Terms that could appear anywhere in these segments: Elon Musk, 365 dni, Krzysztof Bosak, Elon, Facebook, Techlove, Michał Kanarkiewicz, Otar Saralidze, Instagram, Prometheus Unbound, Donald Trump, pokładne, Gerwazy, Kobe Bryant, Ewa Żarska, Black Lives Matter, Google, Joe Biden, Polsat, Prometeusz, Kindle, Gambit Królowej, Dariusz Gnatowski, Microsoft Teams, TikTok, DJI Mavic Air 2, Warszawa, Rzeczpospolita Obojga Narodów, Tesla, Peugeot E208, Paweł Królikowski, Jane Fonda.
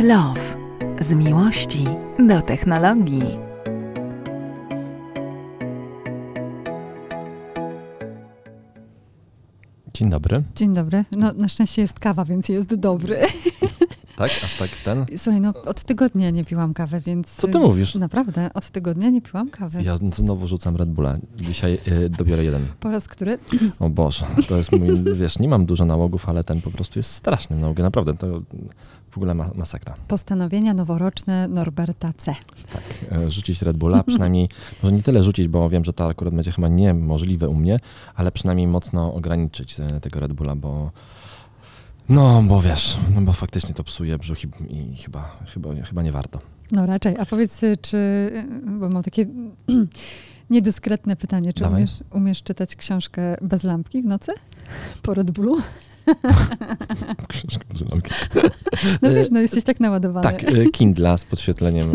Techlove. Z miłości do technologii. Dzień dobry. Dzień dobry. No, na szczęście jest kawa, więc jest dobry. Tak? Aż tak ten? Słuchaj, no od tygodnia nie piłam kawy, więc... Co ty mówisz? Naprawdę, od tygodnia nie piłam kawy. Ja znowu rzucam Red Bulla. Dzisiaj dobiorę jeden. Po raz który? O Boże, to jest mój... Wiesz, nie mam dużo nałogów, ale ten po prostu jest straszny nałóg. Naprawdę, to w ogóle masakra. Postanowienia noworoczne Norberta C. Tak, rzucić Red Bulla, przynajmniej może nie tyle rzucić, bo wiem, że to akurat będzie chyba niemożliwe u mnie, ale przynajmniej mocno ograniczyć tego Red Bulla, bo... No, bo wiesz, no bo faktycznie to psuje brzuch i chyba nie warto. No raczej. A powiedz, czy, bo mam takie niedyskretne pytanie, czy umiesz czytać książkę bez lampki w nocy? Po Red Bullu? Książkę bez lampki. No wiesz, no jesteś tak naładowany. Tak, Kindla z podświetleniem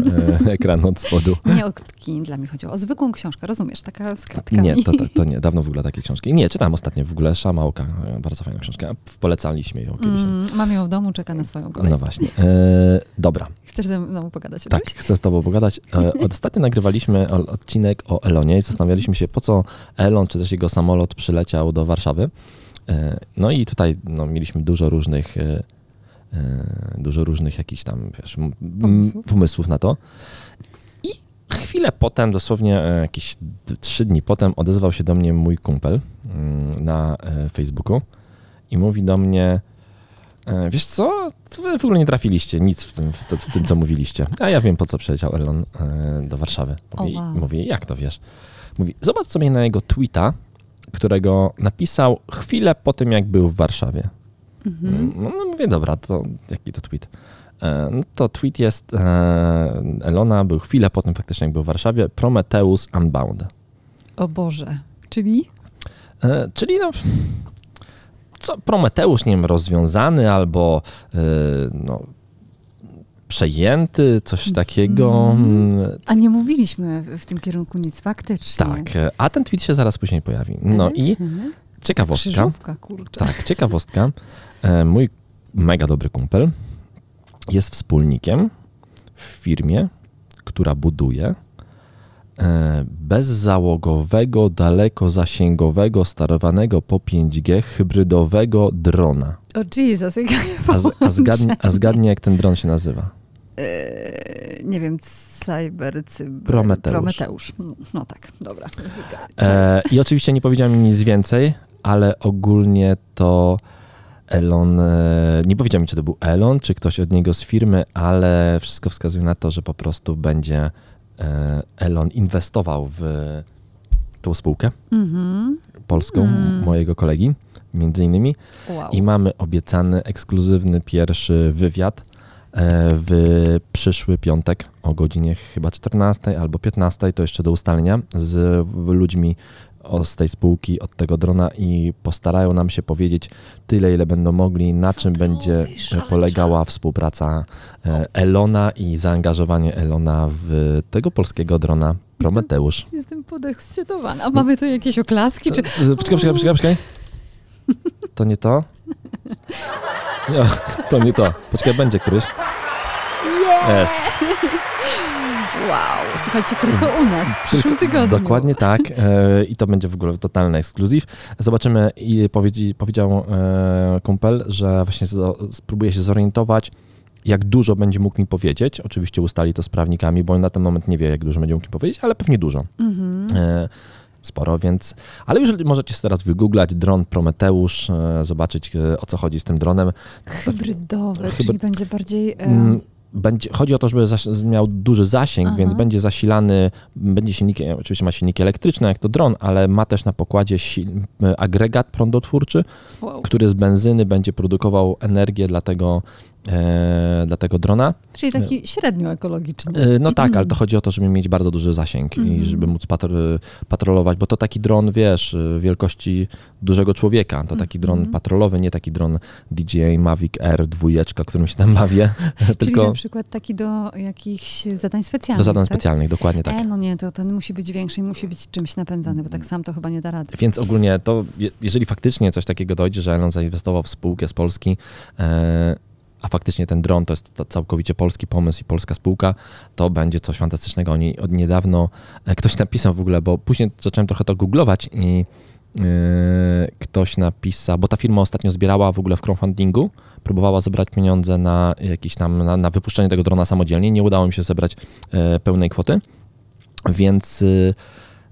ekranu od spodu. Nie o Kindla mi chodziło, o zwykłą książkę, rozumiesz, taka z kartkami. Nie, to nie, dawno w ogóle takie książki. Nie, czytałam ostatnio w ogóle Szamałka, bardzo fajna książka, polecaliśmy ją kiedyś. Mam ją w domu, czeka na swoją kolej. No właśnie, dobra. Chcesz ze mną pogadać? Tak, chcę z tobą pogadać. Ostatnio nagrywaliśmy odcinek o Elonie i zastanawialiśmy się, po co Elon, czy też jego samolot przyleciał do Warszawy. No i tutaj no, mieliśmy dużo różnych jakichś tam, wiesz, pomysłów na to. I chwilę potem, dosłownie jakieś 3 dni potem, odezwał się do mnie mój kumpel na Facebooku i mówi do mnie: wiesz co, wy w ogóle nie trafiliście nic w tym co mówiliście. A ja wiem, po co przyleciał Elon do Warszawy. Mówię, jak to wiesz? Mówi, zobacz sobie na jego tweeta, którego napisał chwilę po tym, jak był w Warszawie. Mhm. No mówię, dobra, to jaki to tweet? No to tweet jest Elona, był chwilę po tym faktycznie, jak był w Warszawie, Prometheus Unbound. O Boże, czyli? Czyli no... Co, Prometeusz, nie wiem, rozwiązany albo no, przejęty, coś takiego. A nie mówiliśmy w tym kierunku nic faktycznie. Tak, a ten tweet się zaraz później pojawi. No i ciekawostka. Krzyżówka, kurczę. Tak, ciekawostka. Mój mega dobry kumpel jest wspólnikiem w firmie, która buduje bezzałogowego, daleko-zasięgowego, sterowanego po 5G hybrydowego drona. O Jesus, jak a zgadnij, jak ten dron się nazywa. Nie wiem, Prometeusz. No tak, dobra. I oczywiście nie powiedziałem nic więcej, ale ogólnie to Elon, nie powiedział mi, czy to był Elon, czy ktoś od niego z firmy, ale wszystko wskazuje na to, że po prostu będzie Elon inwestował w tą spółkę polską, mojego kolegi, między innymi. Wow. I mamy obiecany ekskluzywny pierwszy wywiad w przyszły piątek o godzinie chyba 14 albo 15, to jeszcze do ustalenia, z ludźmi z tej spółki, od tego drona, i postarają nam się powiedzieć tyle, ile będą mogli, na czym będzie polegała współpraca Elona i zaangażowanie Elona w tego polskiego drona Prometeusz. Jestem podekscytowana. A mamy tu jakieś oklaski? Czy... Poczekaj. To nie to? Nie, to nie to. Poczekaj, będzie któryś. Yeah! Jest. Wow, słuchajcie, tylko u nas w przyszłym tygodniu. Dokładnie tak i to będzie w ogóle totalny ekskluzyw. Zobaczymy, i powiedział kumpel, że właśnie spróbuje się zorientować, jak dużo będzie mógł mi powiedzieć. Oczywiście ustali to z prawnikami, bo on na ten moment nie wie, jak dużo będzie mógł mi powiedzieć, ale pewnie dużo. Sporo, więc... Ale już możecie sobie teraz wygooglać dron Prometeusz, zobaczyć, o co chodzi z tym dronem. Hybrydowy, czyli będzie bardziej... Chodzi o to, żeby miał duży zasięg, więc będzie zasilany, będzie silniki, oczywiście ma silniki elektryczne, jak to dron, ale ma też na pokładzie agregat prądotwórczy, który z benzyny będzie produkował energię dla tego drona. Czyli taki średnio ekologiczny. No tak, ale to chodzi o to, żeby mieć bardzo duży zasięg i żeby móc patrolować, bo to taki dron, wiesz, wielkości dużego człowieka. To taki dron patrolowy, nie taki dron DJI Mavic Air 2, którym się tam bawię. Czyli na przykład taki do jakichś zadań specjalnych. Do zadań specjalnych, dokładnie tak. No nie, to ten musi być większy i musi być czymś napędzany, bo tak sam to chyba nie da rady. Więc ogólnie to, jeżeli faktycznie coś takiego dojdzie, że Elon zainwestował w spółkę z Polski, a faktycznie ten dron to jest całkowicie polski pomysł i polska spółka, to będzie coś fantastycznego. Oni od niedawno, ktoś napisał w ogóle, bo później zacząłem trochę to googlować i ktoś napisał, bo ta firma ostatnio zbierała w ogóle w crowdfundingu, próbowała zebrać pieniądze na jakieś tam, na wypuszczenie tego drona samodzielnie, nie udało im się zebrać pełnej kwoty, więc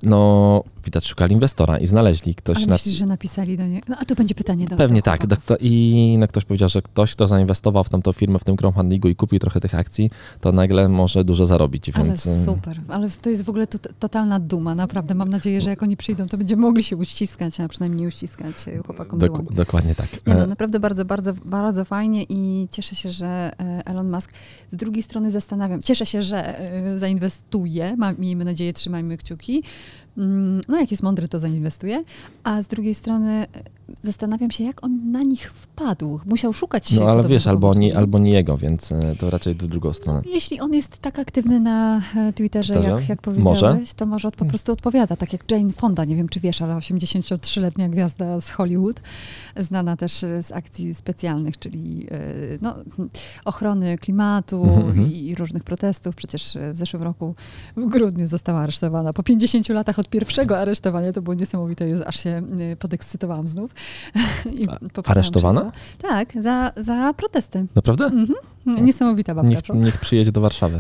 no widać szukali inwestora i znaleźli ktoś. Ale myślisz, że napisali do niego? No a to będzie pytanie do pewnie tak. I no, ktoś powiedział, że ktoś, kto zainwestował w tamtą firmę, w tym crowdfundingu i kupił trochę tych akcji, to nagle może dużo zarobić. Więc... Ale super. Ale to jest w ogóle totalna duma, naprawdę. Mam nadzieję, że jak oni przyjdą, to będziemy mogli się uściskać, a przynajmniej uściskać chłopakom dłoń. Dokładnie tak. Nie, no, naprawdę bardzo, bardzo, bardzo fajnie i cieszę się, że Elon Musk, z drugiej strony zastanawiam, cieszę się, że zainwestuje, miejmy nadzieję, trzymajmy kciuki. No jak jest mądry, to zainwestuje, a z drugiej strony zastanawiam się, jak on na nich wpadł. Musiał szukać się. No ale wiesz, albo nie jego, więc to raczej do drugą stronę. No, jeśli on jest tak aktywny na Twitterze, jak powiedziałeś, może? To może po prostu odpowiada, tak jak Jane Fonda, nie wiem czy wiesz, ale 83-letnia gwiazda z Hollywood, znana też z akcji specjalnych, czyli no, ochrony klimatu i różnych protestów. Przecież w zeszłym roku w grudniu została aresztowana. Po 50 latach od pierwszego aresztowania, to było niesamowite, aż się podekscytowałam znów. Aresztowana? Tak, za protesty. Naprawdę? Mhm. Niesamowita babka. Niech przyjedzie do Warszawy.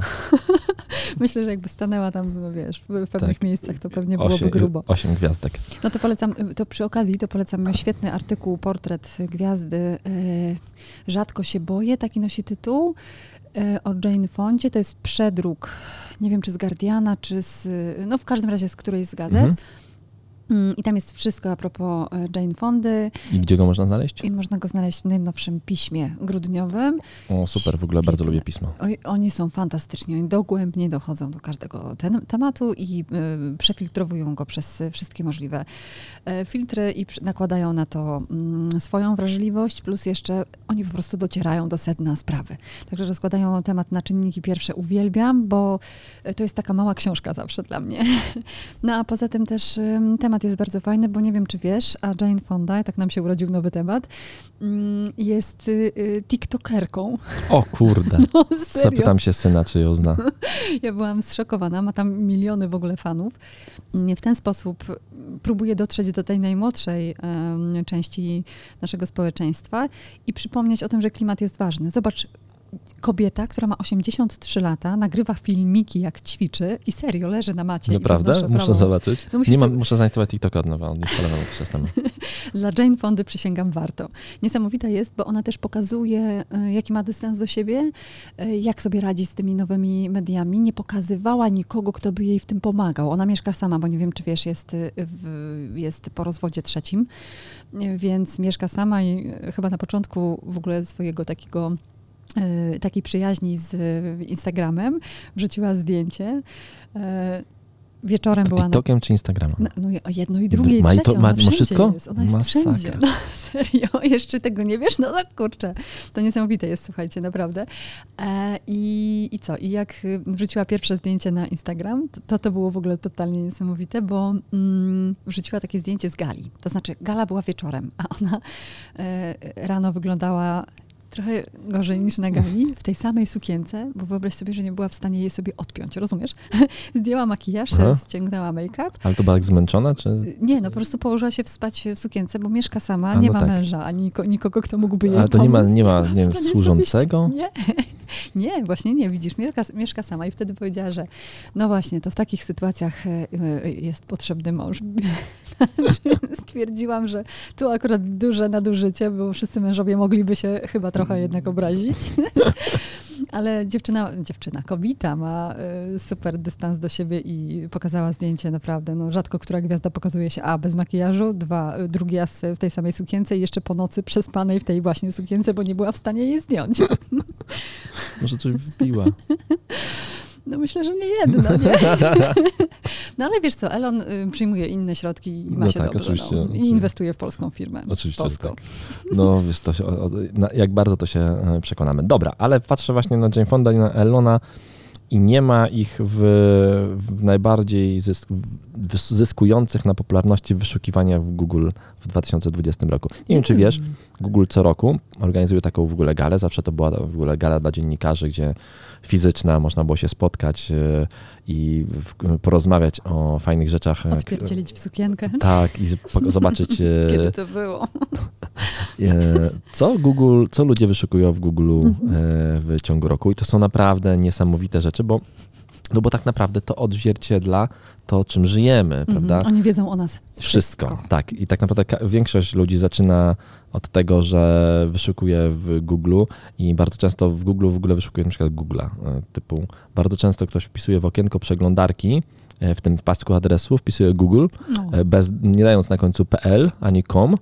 Myślę, że jakby stanęła tam, wiesz, w pewnych miejscach, to pewnie byłoby grubo. 8 gwiazdek. No to polecam, to przy okazji to polecam świetny artykuł, portret gwiazdy Rzadko się boję, taki nosi tytuł, o Jane Fondzie. To jest przedruk, nie wiem czy z Guardiana, czy z, no w każdym razie z którejś z gazet. I tam jest wszystko a propos Jane Fondy. I gdzie go można znaleźć? I można go znaleźć w najnowszym piśmie grudniowym. O, super, w ogóle bardzo lubię pismo. Oni są fantastyczni, oni dogłębnie dochodzą do każdego tematu i przefiltrowują go przez wszystkie możliwe filtry i nakładają na to swoją wrażliwość, plus jeszcze oni po prostu docierają do sedna sprawy. Także rozkładają temat na czynniki pierwsze. Uwielbiam, bo to jest taka mała książka zawsze dla mnie. No a poza tym też temat jest bardzo fajny, bo nie wiem, czy wiesz, a Jane Fonda, tak nam się urodził nowy temat, jest tiktokerką. O kurde, no, serio. Zapytam się syna, czy ją zna. Ja byłam zszokowana, ma tam miliony w ogóle fanów. W ten sposób próbuje dotrzeć do tej najmłodszej części naszego społeczeństwa i przypomnieć o tym, że klimat jest ważny. Zobacz, kobieta, która ma 83 lata, nagrywa filmiki, jak ćwiczy i serio leży na macie. Naprawdę? Muszę zobaczyć. No, muszę zainstalować TikToka od nowa. Dla Jane Fondy przysięgam, warto. Niesamowita jest, bo ona też pokazuje, jaki ma dystans do siebie, jak sobie radzi z tymi nowymi mediami. Nie pokazywała nikogo, kto by jej w tym pomagał. Ona mieszka sama, bo nie wiem, czy wiesz, jest po rozwodzie trzecim, więc mieszka sama i chyba na początku w ogóle swojego takiej przyjaźni z Instagramem wrzuciła zdjęcie. Wieczorem była TikTokiem czy Instagramem? No jedno i drugie i trzecie. Ma wszystko? Jest. Ona jest wszędzie. No, serio, jeszcze tego nie wiesz? No tak, kurczę. To niesamowite jest, słuchajcie, naprawdę. I co? I jak wrzuciła pierwsze zdjęcie na Instagram, to było w ogóle totalnie niesamowite, bo wrzuciła takie zdjęcie z gali. To znaczy gala była wieczorem, a ona rano wyglądała trochę gorzej niż na gali, w tej samej sukience, bo wyobraź sobie, że nie była w stanie jej sobie odpiąć, rozumiesz? Zdjęła makijaż, ściągnęła make-up. Ale to była tak zmęczona, czy...? Nie, no po prostu położyła się spać w sukience, bo mieszka sama, nie ma męża, ani nikogo, kto mógłby jej pomóc. Ale to nie ma, nie wiem, służącego? Nie, właśnie nie, widzisz, mieszka sama i wtedy powiedziała, że no właśnie, to w takich sytuacjach jest potrzebny mąż. Stwierdziłam, że tu akurat duże nadużycie, bo wszyscy mężowie mogliby się chyba trochę jednak obrazić. Ale kobieta ma super dystans do siebie i pokazała zdjęcie naprawdę. No, rzadko która gwiazda pokazuje się bez makijażu, drugi raz w tej samej sukience i jeszcze po nocy przespanej w tej właśnie sukience, bo nie była w stanie jej zdjąć. Może coś wypiła. No myślę, że nie jedno, nie? No ale wiesz co, Elon przyjmuje inne środki i ma się dobrze. No. I inwestuje w polską firmę. Oczywiście. Tak. No wiesz, jak bardzo to się przekonamy. Dobra, ale patrzę właśnie na Jane Fonda i na Elona i nie ma ich w najbardziej zyskujących na popularności wyszukiwaniach w Google w 2020 roku. Nie wiem, czy wiesz, Google co roku organizuje taką w ogóle galę, zawsze to była w ogóle gala dla dziennikarzy, gdzie fizyczna, można było się spotkać i porozmawiać o fajnych rzeczach. Odpierdzielić w sukienkę. Tak, i zobaczyć... Kiedy to było? Co ludzie wyszukują w Google'u w ciągu roku i to są naprawdę niesamowite rzeczy, bo tak naprawdę to odzwierciedla to, czym żyjemy, prawda? Oni wiedzą o nas wszystko. Tak, i tak naprawdę większość ludzi zaczyna od tego, że wyszukuje w Google i bardzo często w Google w ogóle wyszukuje na przykład Google'a, typu bardzo często ktoś wpisuje w okienko przeglądarki, w tym w pasku adresu wpisuje Google, nie dając na końcu .pl ani .com,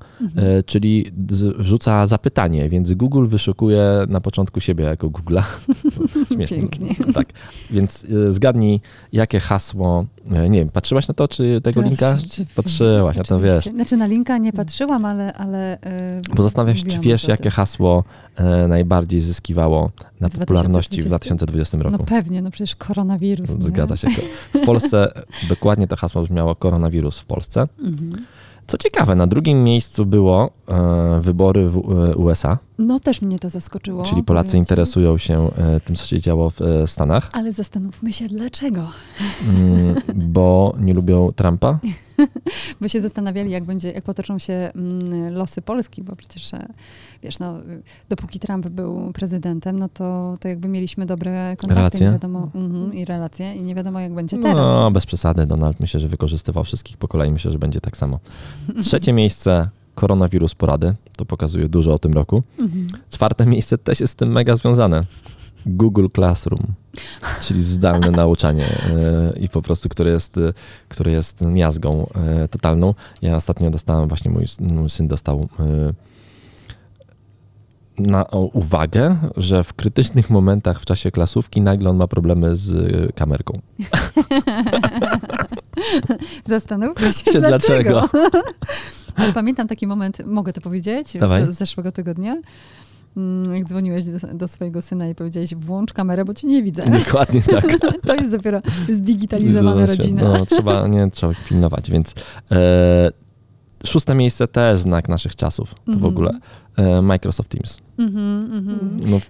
czyli wrzuca zapytanie, więc Google wyszukuje na początku siebie jako Google'a. Pięknie. Tak, więc zgadnij, jakie hasło, nie wiem, patrzyłaś na to, czy tego linka? Patrzyłaś, to wiesz. Znaczy na linka nie patrzyłam, ale bo zastanawiam się, czy wiesz, jakie hasło najbardziej zyskiwało na popularności w 2020 roku. No pewnie, no przecież koronawirus. Zgadza się. W Polsce dokładnie to hasło brzmiało koronawirus w Polsce. Co ciekawe, na drugim miejscu było wybory w USA. No też mnie to zaskoczyło. Czyli Polacy interesują się tym, co się działo w Stanach. Ale zastanówmy się, dlaczego. Bo nie lubią Trumpa. Bo się zastanawiali, jak potoczą się losy Polski, bo przecież wiesz, no, dopóki Trump był prezydentem, no to jakby mieliśmy dobre kontakty, nie wiadomo, i relacje i nie wiadomo, jak będzie teraz. No, bez przesady. Donald myślę, że wykorzystywał wszystkich po kolei. Myślę, że będzie tak samo. Trzecie miejsce koronawirus porady. To pokazuje dużo o tym roku. Czwarte miejsce też jest z tym mega związane. Google Classroom, czyli zdalne nauczanie i po prostu, które jest miazgą totalną. Ja ostatnio dostałem, właśnie mój syn dostał na uwagę, że w krytycznych momentach w czasie klasówki nagle on ma problemy z kamerką. Zastanówmy się dlaczego. Ale pamiętam taki moment, mogę to powiedzieć, z zeszłego tygodnia. Jak dzwoniłeś do swojego syna i powiedziałeś, włącz kamerę, bo cię nie widzę. Dokładnie tak. To jest dopiero zdigitalizowana rodzina. No, trzeba ich pilnować, więc szóste miejsce też znak naszych czasów, to w ogóle Microsoft Teams.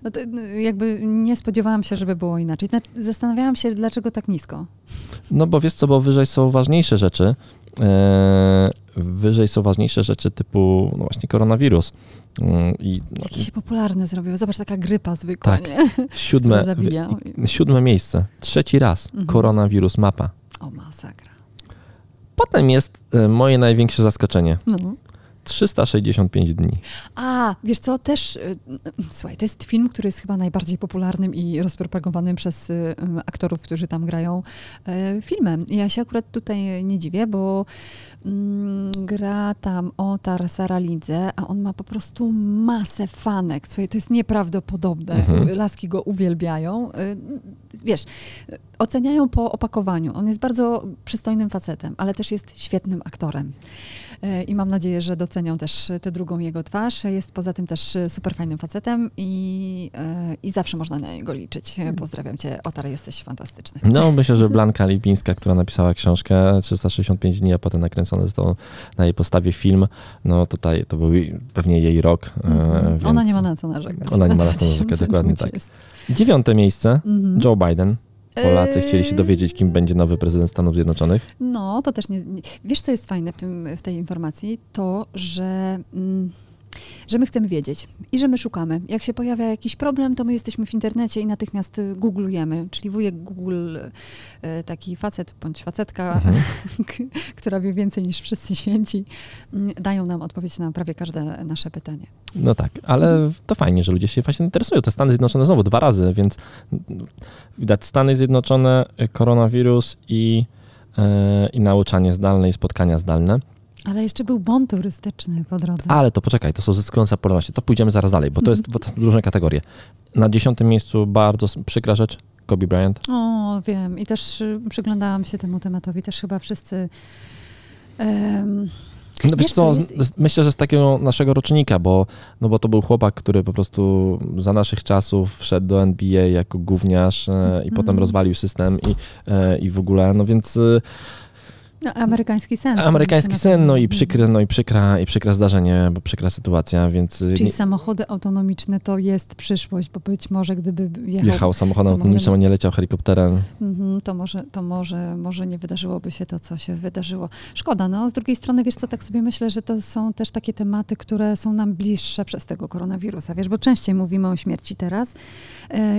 No to jakby nie spodziewałam się, żeby było inaczej. Zastanawiałam się, dlaczego tak nisko. No bo wiesz co, bo wyżej są ważniejsze rzeczy. Wyżej są ważniejsze rzeczy typu no właśnie koronawirus. Jaki się popularny zrobił. Zobacz, taka grypa zwykła. Tak. Siódme miejsce. Trzeci raz. Koronawirus mapa. O, masakra. Potem jest moje największe zaskoczenie. 365 dni. A, wiesz co, też, słuchaj, to jest film, który jest chyba najbardziej popularnym i rozpropagowanym przez aktorów, którzy tam grają filmem. Ja się akurat tutaj nie dziwię, bo gra tam Otar Saralidze, a on ma po prostu masę fanek. Słuchaj, to jest nieprawdopodobne. Laski go uwielbiają. Wiesz, oceniają po opakowaniu. On jest bardzo przystojnym facetem, ale też jest świetnym aktorem. I mam nadzieję, że docenią też tę drugą jego twarz. Jest poza tym też super fajnym facetem i zawsze można na niego liczyć. Pozdrawiam cię, Otar, jesteś fantastyczny. No, myślę, że Blanka Lipińska, która napisała książkę 365 dni, a potem nakręcony został na jej podstawie film. No tutaj to był pewnie jej rok. Więc... Ona nie ma na co narzekać. Ona nie ma na co narzekać, dokładnie tak. Dziewiąte miejsce, Joe Biden. Polacy chcieli się dowiedzieć, kim będzie nowy prezydent Stanów Zjednoczonych. No, to też nie... Wiesz, co jest fajne w tej informacji? To, że my chcemy wiedzieć i że my szukamy. Jak się pojawia jakiś problem, to my jesteśmy w internecie i natychmiast googlujemy. Czyli wujek Google, taki facet bądź facetka, która wie więcej niż wszyscy święci, dają nam odpowiedź na prawie każde nasze pytanie. No tak, ale to fajnie, że ludzie się właśnie interesują. Te Stany Zjednoczone znowu 2 razy, więc widać Stany Zjednoczone, koronawirus i nauczanie zdalne i spotkania zdalne. Ale jeszcze był bon turystyczny po drodze. Ale to poczekaj, to są zyskujące popularności. To pójdziemy zaraz dalej, bo to są różne kategorie. Na 10. miejscu bardzo przykra rzecz, Kobe Bryant. O, wiem. I też przyglądałam się temu tematowi. Też chyba wszyscy No wiesz co, myślę, że z takiego naszego rocznika, bo to był chłopak, który po prostu za naszych czasów wszedł do NBA jako gówniarz i potem rozwalił system i w ogóle, no więc... No, amerykański sen. Amerykański sen, no i przykre zdarzenie, bo przykra sytuacja, więc... Czyli samochody autonomiczne to jest przyszłość, bo być może gdyby jechał samochodem autonomicznym, a nie leciał helikopterem. To może nie wydarzyłoby się to, co się wydarzyło. Szkoda, no. Z drugiej strony, wiesz co, tak sobie myślę, że to są też takie tematy, które są nam bliższe przez tego koronawirusa, wiesz, bo częściej mówimy o śmierci teraz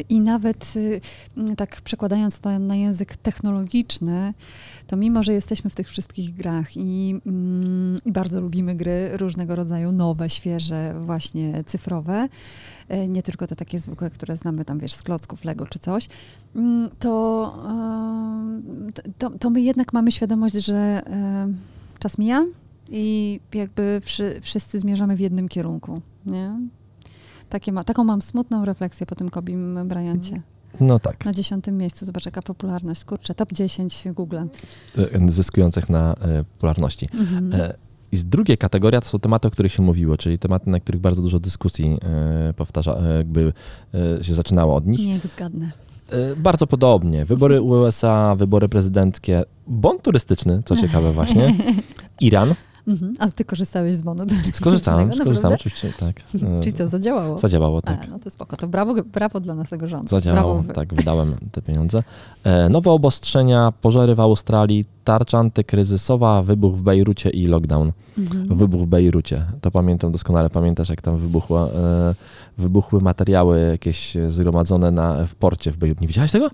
i nawet tak przekładając to na język technologiczny, to mimo, że jesteśmy w tych wszystkich grach i bardzo lubimy gry różnego rodzaju, nowe, świeże, właśnie cyfrowe, nie tylko te takie zwykłe, które znamy tam, wiesz, z klocków Lego czy coś, to my jednak mamy świadomość, że czas mija i jakby wszyscy zmierzamy w jednym kierunku, nie? Taką mam smutną refleksję po tym Kobe Bryancie. No tak. Na 10. miejscu, zobacz, jaka popularność. Kurczę, top 10 Google. Zyskujących na popularności. Mm-hmm. I z drugiej kategoria to są tematy, o których się mówiło, czyli tematy, na których bardzo dużo dyskusji się zaczynało od nich. Niech zgadnę. Bardzo podobnie. Wybory USA, wybory prezydenckie, bon turystyczny, co ciekawe właśnie, Iran. Mhm. A ty korzystałeś z bonu? Skorzystałem oczywiście, tak. Czyli co, zadziałało? Zadziałało, tak. No to spoko, to brawo dla naszego rządu. Zadziałało, tak, wydałem te pieniądze. Nowe obostrzenia, pożary w Australii, tarcza antykryzysowa, wybuch w Bejrucie i lockdown. Mhm. Wybuch w Bejrucie, to pamiętam doskonale. Pamiętasz, jak tam wybuchły materiały jakieś zgromadzone w porcie w Bejrucie. Nie widziałaś tego?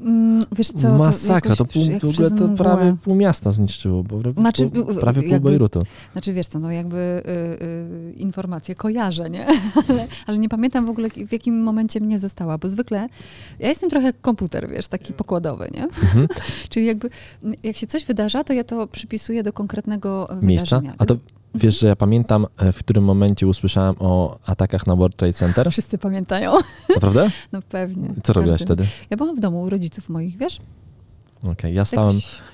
Wiesz co, masakra, to prawie pół miasta zniszczyło, prawie pół Bejrutu. Znaczy wiesz co, no jakby informacje kojarzę, nie? ale nie pamiętam w ogóle, w jakim momencie mnie zastała, bo zwykle ja jestem trochę jak komputer, wiesz, taki pokładowy, nie? Mhm. Czyli jakby jak się coś wydarza, to ja to przypisuję do konkretnego wydarzenia. A to wiesz, że ja pamiętam, w którym momencie usłyszałem o atakach na World Trade Center. Wszyscy pamiętają. Naprawdę? No pewnie. Co robiłaś wtedy? Ja byłam w domu u rodziców moich, wiesz? Okay.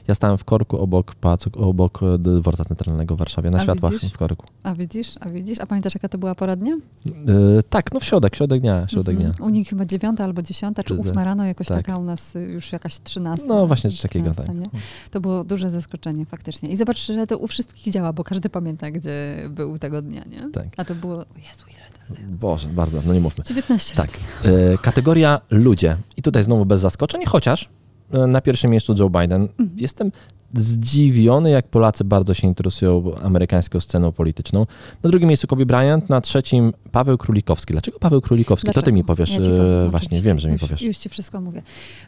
Ja stałem w korku obok dworca centralnego w Warszawie, na światłach widzisz? W korku. A widzisz? A pamiętasz, jaka to była pora dnia? Tak, no w środek dnia. U nich chyba 9 albo 10, czy 8 rano, jakoś tak. Taka u nas już jakaś 13. No właśnie, coś takiego, tak. Nie? To było duże zaskoczenie faktycznie. I zobacz, że to u wszystkich działa, bo każdy pamięta, gdzie był tego dnia, nie? Tak. A to było, Jezu, ile Boże, bardzo dawno, nie mówmy. 19 lat. Tak. Kategoria ludzie. I tutaj znowu bez zaskoczeń, chociaż na pierwszym miejscu Joe Biden. Jestem zdziwiony, jak Polacy bardzo się interesują amerykańską sceną polityczną. Na drugim miejscu Kobe Bryant, na trzecim Paweł Królikowski. Dlaczego Paweł Królikowski? Dlaczego? To ty mi powiesz. Ja powiem, właśnie, wiem, że mi powiesz. Już ci wszystko mówię.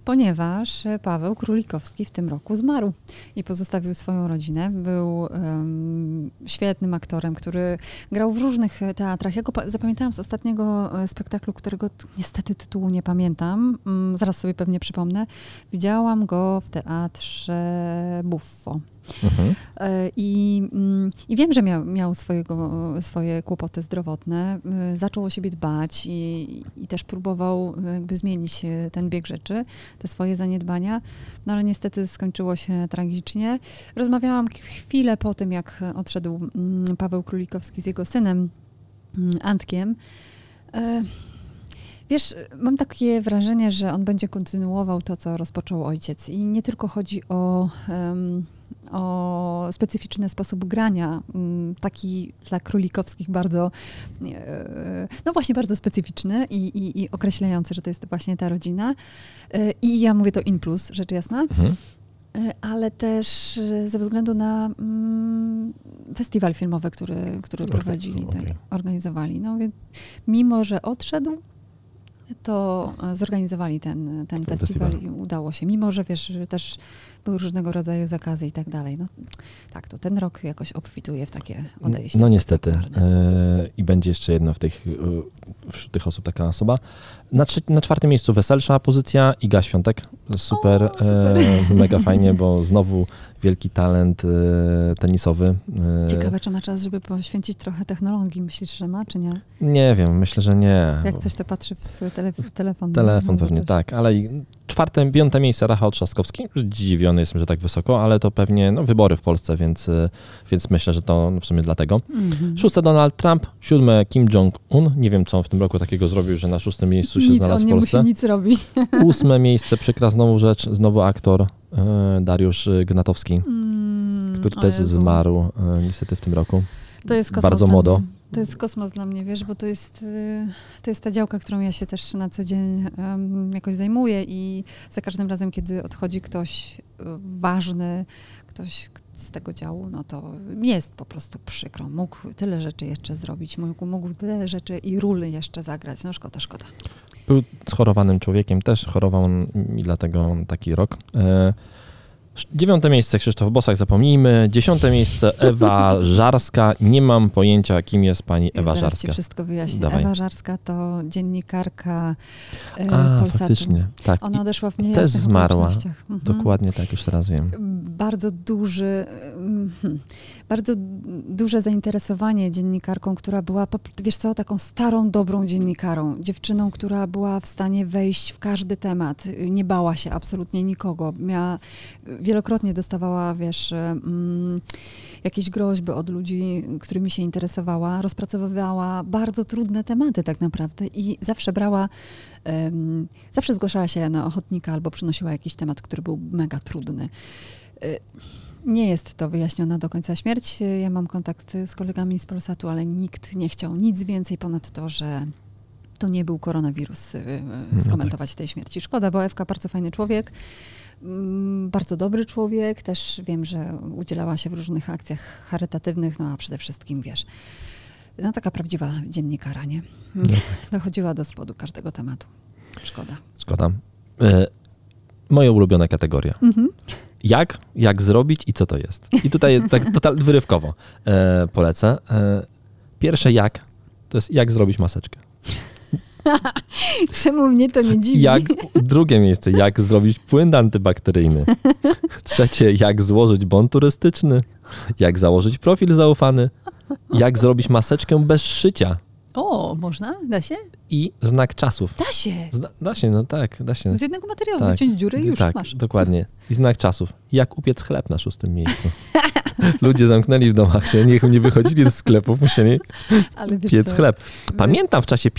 Ponieważ Paweł Królikowski w tym roku zmarł i pozostawił swoją rodzinę. Był świetnym aktorem, który grał w różnych teatrach. Ja go zapamiętałam z ostatniego spektaklu, którego niestety tytułu nie pamiętam. Zaraz sobie pewnie przypomnę. Widziałam go w teatrze Buffo. Mhm. I wiem, że miał swoje kłopoty zdrowotne, zaczął o siebie dbać i też próbował jakby zmienić ten bieg rzeczy, te swoje zaniedbania, no ale niestety skończyło się tragicznie. Rozmawiałam chwilę po tym, jak odszedł Paweł Królikowski z jego synem Antkiem. Wiesz, mam takie wrażenie, że on będzie kontynuował to, co rozpoczął ojciec. I nie tylko chodzi o specyficzny sposób grania, taki dla Królikowskich bardzo, no właśnie bardzo specyficzny i określający, że to jest właśnie ta rodzina. I ja mówię to in plus, rzecz jasna. Mhm. Ale też ze względu na festiwal filmowy, który prowadzili, okay. Tak, organizowali. No więc mimo, że odszedł, to zorganizowali ten festiwal i udało się. Mimo, że wiesz, że też były różnego rodzaju zakazy i tak dalej. No, tak, to ten rok jakoś obfituje w takie odejście. No niestety. I będzie jeszcze jedna wśród tych osób taka osoba. Na czwartym miejscu weselsza pozycja Iga Świątek. Super. Mega fajnie, bo znowu wielki talent tenisowy. Ciekawe, czy ma czas, żeby poświęcić trochę technologii. Myślisz, że ma, czy nie? Nie wiem, myślę, że nie. Jak coś to patrzy w Telefon pewnie, coś. Tak. Ale czwarte, piąte miejsce Rafał Trzaskowski. Zdziwiony jestem, że tak wysoko, ale to pewnie wybory w Polsce, więc myślę, że to w sumie dlatego. Mhm. Szóste Donald Trump, siódme Kim Jong-un. Nie wiem, co on w tym roku takiego zrobił, że na szóstym miejscu się znalazł w Polsce. Nie musi nic robić. Ósme miejsce, przykra znowu rzecz, znowu aktor Dariusz Gnatowski, który też zmarł niestety w tym roku. To jest kosmos. Bardzo młodo. To jest kosmos dla mnie, wiesz, bo to jest ta działka, którą ja się też na co dzień jakoś zajmuję i za każdym razem, kiedy odchodzi ktoś ważny, ktoś z tego działu, no to jest po prostu przykro. Mógł tyle rzeczy jeszcze zrobić, mógł tyle rzeczy i ról jeszcze zagrać. No szkoda, szkoda. Był schorowanym człowiekiem też, chorował i dlatego taki rok. Dziewiąte miejsce Krzysztof Bosak, zapomnijmy. Dziesiąte miejsce Ewa Żarska. Nie mam pojęcia, kim jest pani Ewa Żarska. Zaraz ci wszystko wyjaśnię. Dawaj. Ewa Żarska to dziennikarka Polsatu. Faktycznie, tak. Ona odeszła w niejasnych też zmarła. Mhm. Dokładnie tak, już teraz wiem. Bardzo duże zainteresowanie dziennikarką, która była, wiesz co, taką starą, dobrą dziennikarą. Dziewczyną, która była w stanie wejść w każdy temat. Nie bała się absolutnie nikogo. Wielokrotnie dostawała, wiesz, jakieś groźby od ludzi, którymi się interesowała, rozpracowywała bardzo trudne tematy tak naprawdę i zawsze brała, zawsze zgłaszała się na ochotnika albo przynosiła jakiś temat, który był mega trudny. Nie jest to wyjaśniona do końca śmierć. Ja mam kontakt z kolegami z Polsatu, ale nikt nie chciał nic więcej ponad to, że to nie był koronawirus, skomentować tej śmierci. Szkoda, bo Ewka bardzo fajny człowiek. Bardzo dobry człowiek, też wiem, że udzielała się w różnych akcjach charytatywnych, no a przede wszystkim, wiesz, no taka prawdziwa dziennikarka, nie? Dochodziła do spodu każdego tematu. Szkoda. Szkoda. Moja ulubiona kategoria. Mhm. Jak zrobić i co to jest? I tutaj tak totalnie wyrywkowo polecę. Pierwsze to jest jak zrobić maseczkę. Czemu mnie to nie dziwi? Drugie miejsce, jak zrobić płyn antybakteryjny. Trzecie, jak złożyć bon turystyczny. Jak założyć profil zaufany. Jak zrobić maseczkę bez szycia. O, można? Da się? I znak czasów. Da się. Da się. Z jednego materiału wyciąć dziurę i już masz. Dokładnie. I znak czasów. Jak upiec chleb na szóstym miejscu. Ludzie zamknęli w domach się, nie wychodzili z sklepów, musieli piec chleb. Pamiętam w czasie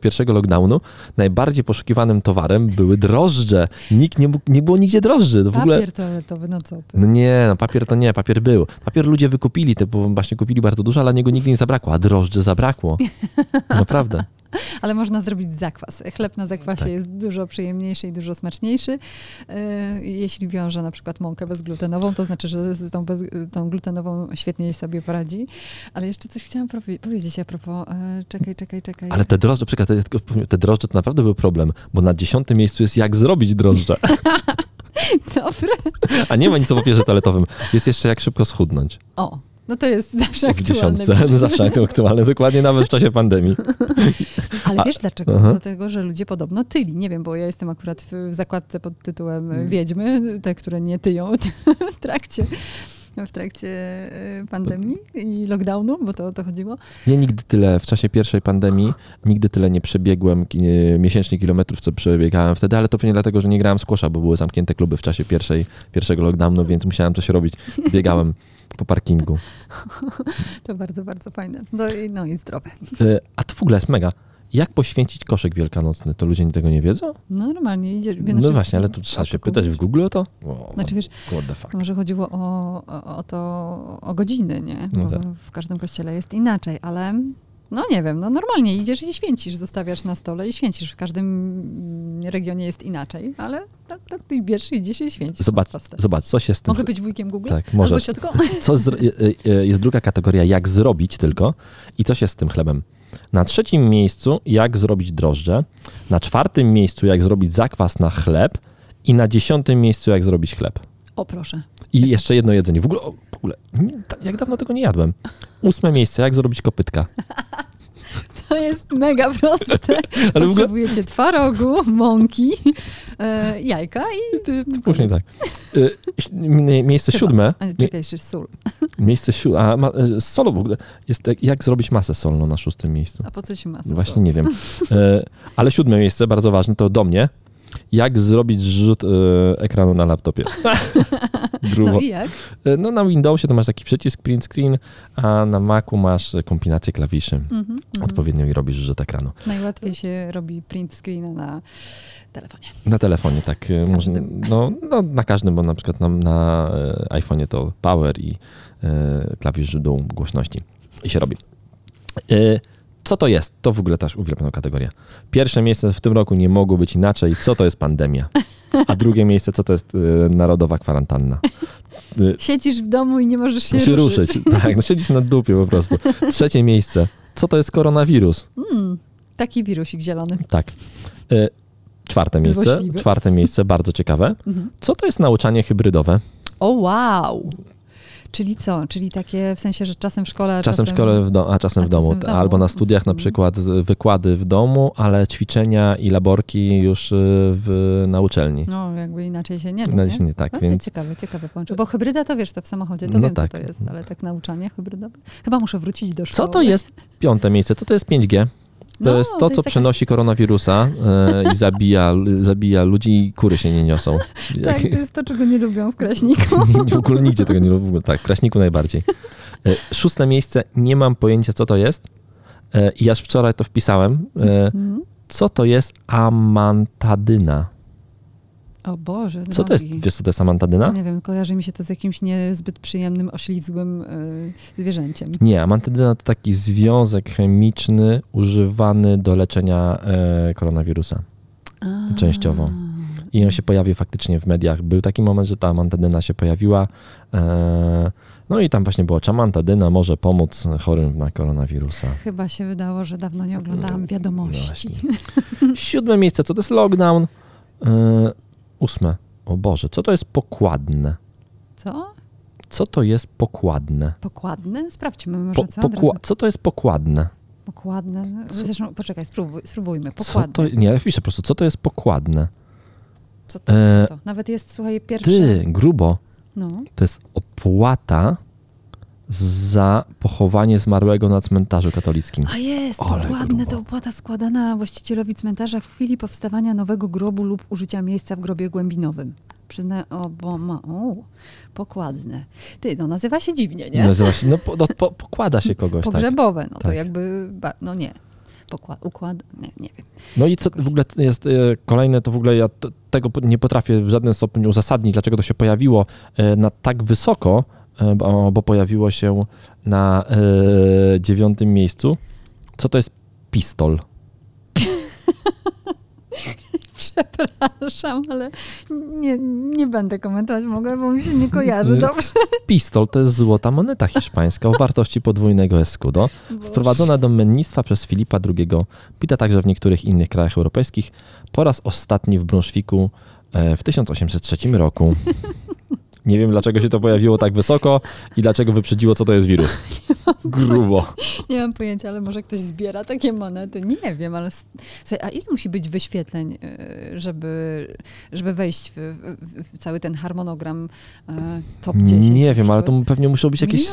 pierwszego lockdownu najbardziej poszukiwanym towarem były drożdże. Nikt nie było nigdzie drożdży. Papier toaletowy, no co ty? Nie, papier to nie, papier był. Papier ludzie wykupili, bo właśnie kupili bardzo dużo, ale niego nigdy nie zabrakło, a drożdży zabrakło. Naprawdę. Ale można zrobić zakwas. Chleb na zakwasie jest dużo przyjemniejszy i dużo smaczniejszy. Jeśli wiąże na przykład mąkę bezglutenową, to znaczy, że z tą glutenową świetnie sobie poradzi. Ale jeszcze coś chciałam powiedzieć a propos. Czekaj. Ale te drożdże, przykład, te drożdże to naprawdę był problem, bo na 10. miejscu jest jak zrobić drożdże. Dobre. A nie ma nic o papierze toaletowym. Jest jeszcze jak szybko schudnąć. O. No to jest zawsze aktualne. Zawsze aktualne, dokładnie nawet w czasie pandemii. Ale wiesz dlaczego? Dlatego, że ludzie podobno tyli. Nie wiem, bo ja jestem akurat w zakładce pod tytułem Wiedźmy, te, które nie tyją w trakcie pandemii i lockdownu, bo to o to chodziło. Ja nigdy tyle w czasie pierwszej pandemii, nigdy tyle nie przebiegłem miesięcznie kilometrów, co przebiegałem wtedy, ale to pewnie dlatego, że nie grałem squasha, bo były zamknięte kluby w czasie pierwszego lockdownu, więc musiałem coś robić. Biegałem po parkingu. To bardzo, bardzo fajne. No i zdrowe. A to w ogóle jest mega. Jak poświęcić koszyk wielkanocny? To ludzie tego nie wiedzą? No normalnie. No właśnie, ale to trzeba się pytać w Google o to? Znaczy wiesz, może chodziło o godziny, nie? Bo w każdym kościele jest inaczej, ale no nie wiem, no normalnie idziesz i święcisz, zostawiasz na stole i święcisz. W każdym regionie jest inaczej, ale tak ty bierzesz, idziesz i święcisz. Zobacz, co się z tym... Mogę być wujkiem Google? Tak, albo ciotką? Jest druga kategoria, jak zrobić tylko i co się z tym chlebem. Na trzecim miejscu, jak zrobić drożdże. Na czwartym miejscu, jak zrobić zakwas na chleb. I na 10. miejscu, jak zrobić chleb. O proszę. I jeszcze jedno jedzenie. W ogóle jak dawno tego nie jadłem. 8. miejsce, jak zrobić kopytka. To jest mega proste. Ale potrzebujecie ogóle... twarogu, mąki, jajka i... Później tak. Miejsce siódme. A, czekaj, jeszcze sól. Miejsce siódme. A z solu w ogóle jest tak, jak zrobić masę solną na szóstym miejscu. A po co się masę Właśnie solną? Nie wiem. Ale siódme miejsce, bardzo ważne, to do mnie. Jak zrobić zrzut ekranu na laptopie? Grubo. No i jak? No na Windowsie to masz taki przycisk print screen, a na Macu masz kombinację klawiszy odpowiednio i robisz zrzut ekranu. Najłatwiej się robi print screena na telefonie. Na telefonie, tak. No na każdym, bo na przykład na iPhone'ie to power i klawisz do głośności. I się robi. Co to jest? To w ogóle też uwielbiona kategoria. Pierwsze miejsce w tym roku nie mogło być inaczej. Co to jest pandemia? A drugie miejsce, co to jest narodowa kwarantanna? Siedzisz w domu i nie możesz się ruszyć. Tak, no siedzisz na dupie po prostu. Trzecie miejsce, co to jest koronawirus? Taki wirusik zielony. Tak. Czwarte miejsce, bardzo ciekawe. Co to jest nauczanie hybrydowe? O wow! Czyli co? Czyli takie w sensie, że czasem w szkole... Czasem w szkole, a czasem w domu. Albo na studiach na przykład wykłady w domu, ale ćwiczenia i laborki już na uczelni. No jakby inaczej się nie da, nie? Nie, tak, więc... Ciekawe połączenie. Bo hybryda to wiesz, to w samochodzie, to no wiem tak. Co to jest, ale tak nauczanie hybrydowe. Chyba muszę wrócić do szkoły. Co to jest piąte miejsce? Co to jest 5G? To jest to, co przynosi koronawirusa i zabija ludzi i kury się nie niosą. Tak, to jest to, czego nie lubią w Kraśniku. W ogóle nigdzie tego nie lubią. Tak, w Kraśniku najbardziej. Szóste miejsce, nie mam pojęcia, co to jest. I aż wczoraj to wpisałem. Co to jest amantadyna? O Boże. Co to jest? Wiesz, co to jest amantadyna? Nie wiem, kojarzy mi się to z jakimś niezbyt przyjemnym, oślizłym zwierzęciem. Nie, amantadyna to taki związek chemiczny używany do leczenia koronawirusa. Częściowo. I on się pojawił faktycznie w mediach. Był taki moment, że ta amantadyna się pojawiła. No i tam właśnie było, czy amantadyna może pomóc chorym na koronawirusa. Chyba się wydało, że dawno nie oglądałam wiadomości. Właśnie. Siódme miejsce, co to jest lockdown? Ósme. O Boże, co to jest pokładne? Co? Co to jest pokładne? Pokładne? Sprawdźmy może co to jest pokładne? Pokładne? Zresztą, poczekaj, spróbujmy. Pokładne. Ja piszę po prostu, co to jest pokładne? Co to? Nawet jest, słuchaj, pierwsze... Ty, grubo. No. To jest opłata za pochowanie zmarłego na cmentarzu katolickim. A jest, dokładnie, to opłata składana właścicielowi cmentarza w chwili powstawania nowego grobu lub użycia miejsca w grobie głębinowym. Przyznaję, pokładne. Ty, no nazywa się dziwnie, nie? Nazywa się, pokłada się kogoś. Pogrzebowe, tak. To jakby, no nie. Nie wiem. No i co w ogóle jest kolejne, to w ogóle ja tego nie potrafię w żaden stopniu uzasadnić, dlaczego to się pojawiło na tak wysoko, bo pojawiło się na 9. miejscu. Co to jest pistol? Przepraszam, ale nie będę komentować mogła, bo mi się nie kojarzy dobrze. Pistol to jest złota moneta hiszpańska o wartości podwójnego escudo, wprowadzona do mennictwa przez Filipa II, bita także w niektórych innych krajach europejskich, po raz ostatni w Brunszwiku w 1803 roku. Nie wiem, dlaczego się to pojawiło tak wysoko i dlaczego wyprzedziło, co to jest wirus. Grubo. Nie mam pojęcia, ale może ktoś zbiera takie monety. Nie wiem, ale... Słuchaj, a ile musi być wyświetleń, żeby wejść w cały ten harmonogram top 10? Nie wiem, ale to pewnie muszą być jakieś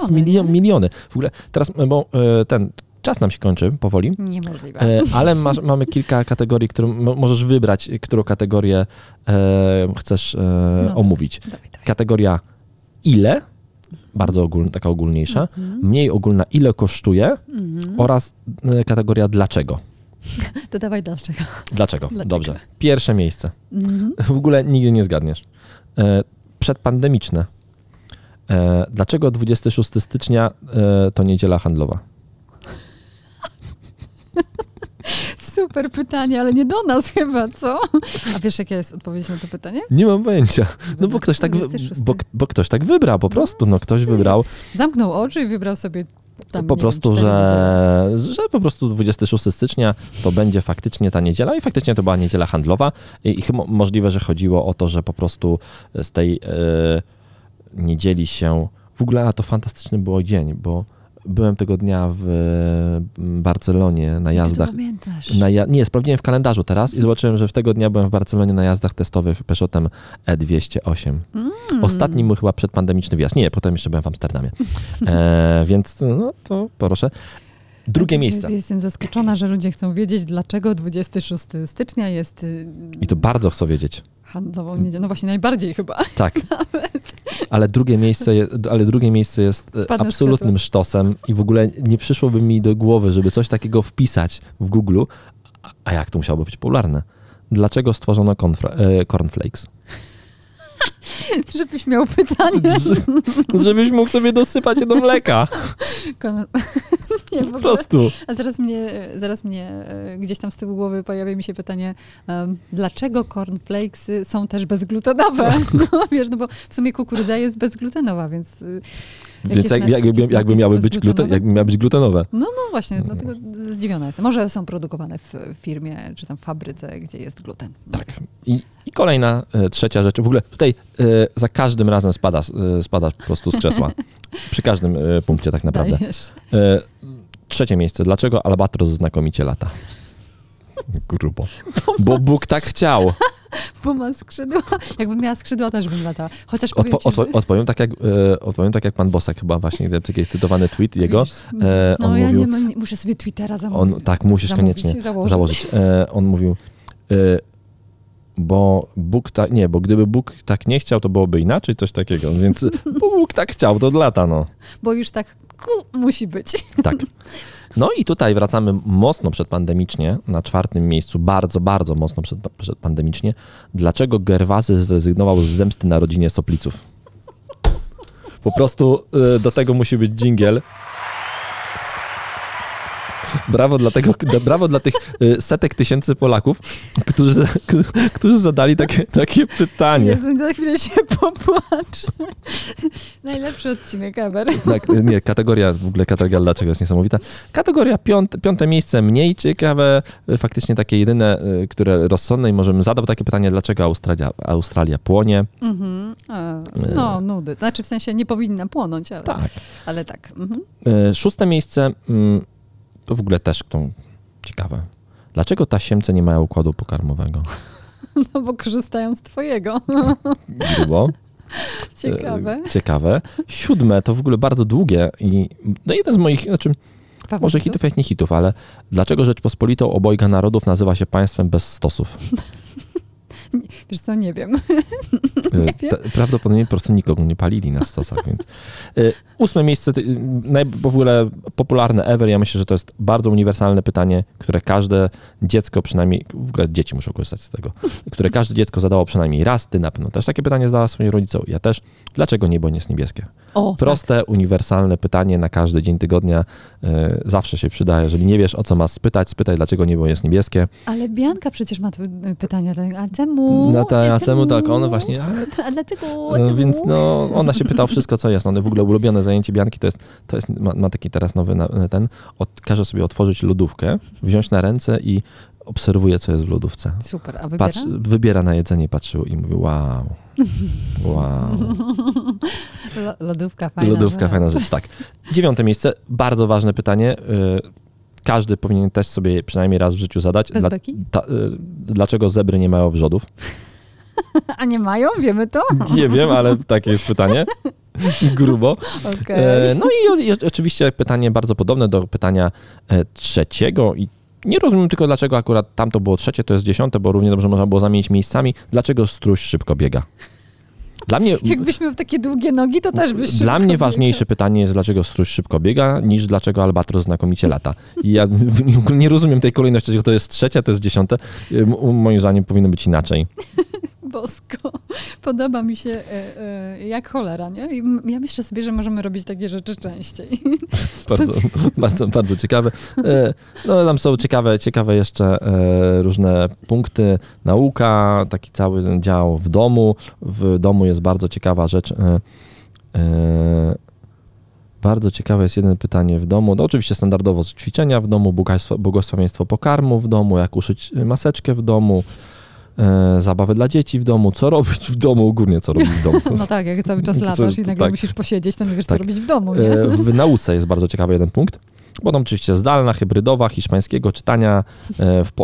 miliony. W ogóle teraz, bo ten... Czas nam się kończy powoli. Niemożliwe. Ale mamy kilka kategorii, które możesz wybrać, którą kategorię chcesz omówić. Dawaj. Kategoria ile, bardzo ogólna, taka ogólniejsza, mniej ogólna ile kosztuje oraz kategoria dlaczego. To dawaj dlaczego. Dobrze. Pierwsze miejsce. W ogóle nigdy nie zgadniesz. Przedpandemiczne. Dlaczego 26 stycznia to niedziela handlowa? Super pytanie, ale nie do nas chyba, co? A wiesz, jaka jest odpowiedź na to pytanie? Nie mam pojęcia. No bo ktoś tak, ktoś tak wybrał po prostu. No ktoś wybrał. Zamknął oczy i wybrał sobie tam, po prostu, wiem, że po prostu 26 stycznia to będzie faktycznie ta niedziela i faktycznie to była niedziela handlowa i chyba możliwe, że chodziło o to, że po prostu z tej niedzieli się... W ogóle to fantastyczny był dzień, bo byłem tego dnia w Barcelonie na jazdach. Ty to pamiętasz? Nie, sprawdziłem w kalendarzu teraz i zobaczyłem, że w tego dnia byłem w Barcelonie na jazdach testowych Peugeotem E208. Ostatni mój chyba przedpandemiczny wyjazd. Nie, potem jeszcze byłem w Amsterdamie. Więc no to proszę. Drugie miejsce. Jestem zaskoczona, że ludzie chcą wiedzieć, dlaczego 26 stycznia jest... I to bardzo chcą wiedzieć. Handlową niedzielą. No właśnie, najbardziej chyba. Tak. Ale drugie miejsce jest absolutnym sztosem i w ogóle nie przyszłoby mi do głowy, żeby coś takiego wpisać w Google. A jak to musiałoby być popularne? Dlaczego stworzono cornflakes? Żebyś miał pytanie. Żebyś mógł sobie dosypać do mleka. Nie, po prostu. A zaraz mnie gdzieś tam z tyłu głowy pojawia mi się pytanie, dlaczego cornflakes są też bezglutenowe? No, wiesz, no bo w sumie kukurydza jest bezglutenowa, więc... Jakby miały być glutenowe. No właśnie, dlatego zdziwiona jestem. Może są produkowane w firmie czy tam w fabryce, gdzie jest gluten. Tak. I kolejna, trzecia rzecz. W ogóle tutaj za każdym razem spadasz po prostu z krzesła. Przy każdym punkcie tak naprawdę. Trzecie miejsce. Dlaczego albatros znakomicie lata? Grubo. Bo Bóg tak chciał. Bo ma skrzydła. Jakbym miała skrzydła, też bym latała. Chociaż odpowiem tak jak pan Bosak chyba właśnie, gdy jest cytowany tweet jego. On ja mówił, nie mam, muszę sobie Twittera zamówić. Tak, musisz koniecznie założyć. On mówił, bo Bóg tak, nie, bo gdyby Bóg tak nie chciał, to byłoby inaczej, coś takiego. Więc bo Bóg tak chciał, to lata, no. Bo już tak musi być. Tak. No i tutaj wracamy mocno przedpandemicznie, na czwartym miejscu, bardzo, bardzo mocno przedpandemicznie. Dlaczego Gerwazy zrezygnował z zemsty na rodzinie Sopliców? Po prostu do tego musi być dżingiel. Brawo dla tych setek tysięcy Polaków, którzy zadali takie pytanie. Jezu, za chwilę się popłacz. Najlepszy odcinek ever. Tak, nie, kategoria dlaczego jest niesamowita. Kategoria piąte miejsce, mniej ciekawe, faktycznie takie jedyne, które rozsądne i możemy zadać takie pytanie, dlaczego Australia płonie. Mhm. No, nudy. Znaczy w sensie nie powinna płonąć, ale tak. Ale tak. Mhm. Szóste miejsce... To w ogóle też ciekawe. Dlaczego tasiemce nie mają układu pokarmowego? No bo korzystają z twojego. Grubo. Ciekawe. Siódme to w ogóle bardzo długie i no jeden z moich, znaczy Paweł może hitów jak nie hitów, ale dlaczego Rzeczpospolitą Obojga Narodów nazywa się państwem bez stosów? Wiesz co, nie wiem. Prawdopodobnie po prostu nikogo nie palili na stosach, więc... Ósme miejsce, w ogóle popularne ever, ja myślę, że to jest bardzo uniwersalne pytanie, które każde dziecko przynajmniej, w ogóle dzieci muszą korzystać z tego, które każde dziecko zadało przynajmniej raz, ty na pewno też takie pytanie zadała swoim rodzicom, ja też. Dlaczego niebo nie jest niebieskie? Proste, tak. Uniwersalne pytanie na każdy dzień tygodnia. Zawsze się przyda, jeżeli nie wiesz, o co masz spytaj, dlaczego niebo jest niebieskie. Ale Bianka przecież ma pytania, a czemu? No tak, a czemu tak, on właśnie... A dlaczego? No, więc no, ona się pyta o wszystko, co jest. One w ogóle ulubione zajęcie Bianki to jest ma taki teraz nowy ten, każe sobie otworzyć lodówkę, wziąć na ręce i obserwuje, co jest w lodówce. Super, a wybiera? Wybiera na jedzenie, patrzy i mówi wow. Lodówka, fajna rzecz, tak. Dziewiąte miejsce, bardzo ważne pytanie. Każdy powinien też sobie przynajmniej raz w życiu zadać. Dlaczego zebry nie mają wrzodów? A nie mają? Wiemy to? Nie wiem, ale takie jest pytanie. Grubo. Okay. No i oczywiście pytanie bardzo podobne do pytania trzeciego. I nie rozumiem tylko, dlaczego akurat tamto było trzecie, to jest dziesiąte, bo równie dobrze można było zamienić miejscami. Dlaczego struś szybko biega? Dla mnie, jakbyś miał takie długie nogi, to też byś Dla mnie ważniejsze pytanie jest, dlaczego struś szybko biega, niż dlaczego albatros znakomicie lata. I ja nie rozumiem tej kolejności, że to jest trzecie, to jest dziesiąte. Moim zdaniem powinno być inaczej. Bosko. Podoba mi się jak cholera, nie? I ja myślę sobie, że możemy robić takie rzeczy częściej. Bardzo ciekawe. No tam są ciekawe jeszcze różne punkty. Nauka, taki cały dział w domu. W domu jest bardzo ciekawa rzecz. Bardzo ciekawe jest jedno pytanie w domu. No oczywiście standardowo ćwiczenia w domu, błogosławieństwo pokarmu w domu, jak uszyć maseczkę w domu. zabawy dla dzieci w domu, co robić w domu, ogólnie co robić w domu. No tak, jak cały czas latasz i nagle musisz posiedzieć, to nie wiesz, co robić w domu. Nie? W nauce jest bardzo ciekawy jeden punkt. Potem oczywiście zdalna, hybrydowa, hiszpańskiego, czytania,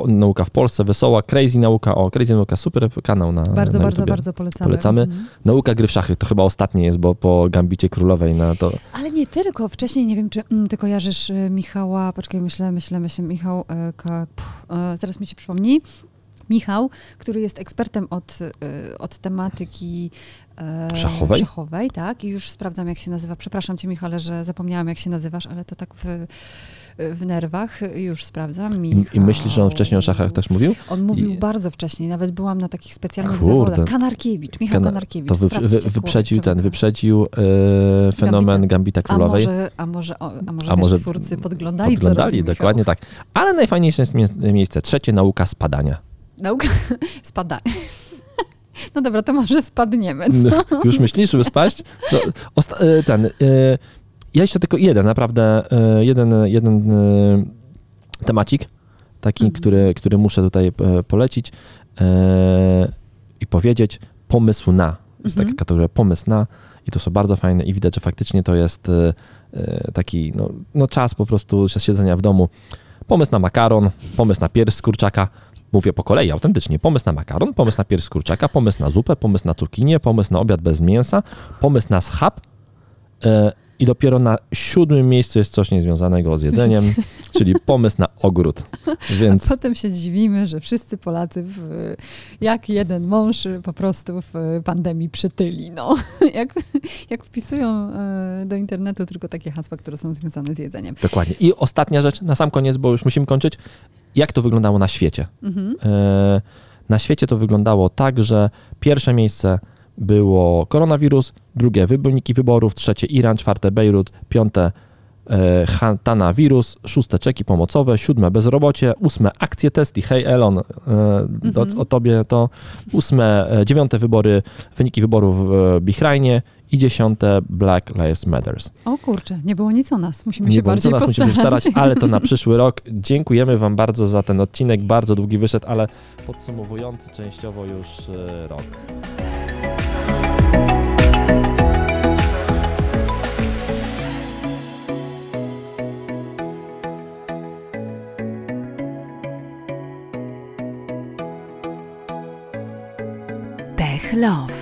nauka w Polsce, wesoła, crazy nauka, super kanał na Bardzo polecamy. Nauka gry w szachy, to chyba ostatnie jest, bo po Gambicie Królowej na to... Ale nie tylko, wcześniej, nie wiem, czy ty kojarzysz Michała, poczekaj, myślę, Michał, zaraz mi się przypomni. Michał, który jest ekspertem od tematyki szachowej, tak, i już sprawdzam, jak się nazywa. Przepraszam cię, Michale, że zapomniałam, jak się nazywasz, ale to tak w nerwach już sprawdzam. I myślisz, że on wcześniej o szachach też mówił? On mówił bardzo wcześniej, nawet byłam na takich specjalnych zawodach. Michał Kanarkiewicz. To wyprzedził fenomen Gambita Królowej. A może twórcy podglądali, dokładnie tak. Ale najfajniejsze jest miejsce trzecie, nauka spadania. Nauka spada. No dobra, to może spadniemy. No, już myślisz, żeby spaść? No, ja jeszcze tylko jeden temacik, taki, który muszę tutaj polecić i powiedzieć. Pomysł na. Jest taka kategoria pomysł na. I to są bardzo fajne i widać, że faktycznie to jest taki czas po prostu siedzenia w domu. Pomysł na makaron, pomysł na pierś z kurczaka. Mówię po kolei autentycznie. Pomysł na makaron, pomysł na pierś z kurczaka, pomysł na zupę, pomysł na cukinię, pomysł na obiad bez mięsa, pomysł na schab i dopiero na 7. miejscu jest coś niezwiązanego z jedzeniem, czyli pomysł na ogród. Więc... A potem się dziwimy, że wszyscy Polacy jak jeden mąż po prostu w pandemii przytyli. No. Jak wpisują do internetu tylko takie hasła, które są związane z jedzeniem. Dokładnie. I ostatnia rzecz, na sam koniec, bo już musimy kończyć. Jak to wyglądało na świecie? Na świecie to wyglądało tak, że pierwsze miejsce było koronawirus, drugie wyniki wyborów, trzecie Iran, czwarte Bejrut, piąte Hantana wirus, szóste czeki pomocowe, siódme bezrobocie, ósme akcje Tesli, hej Elon, o tobie to, dziewiąte wyniki wyborów w Bahrajnie i 10. Black Lives Matter. O kurczę, nie było nic o nas. Musimy się bardziej postarać, ale to na przyszły rok. Dziękujemy wam bardzo za ten odcinek. Bardzo długi wyszedł, ale podsumowujący częściowo już rok. Techlove.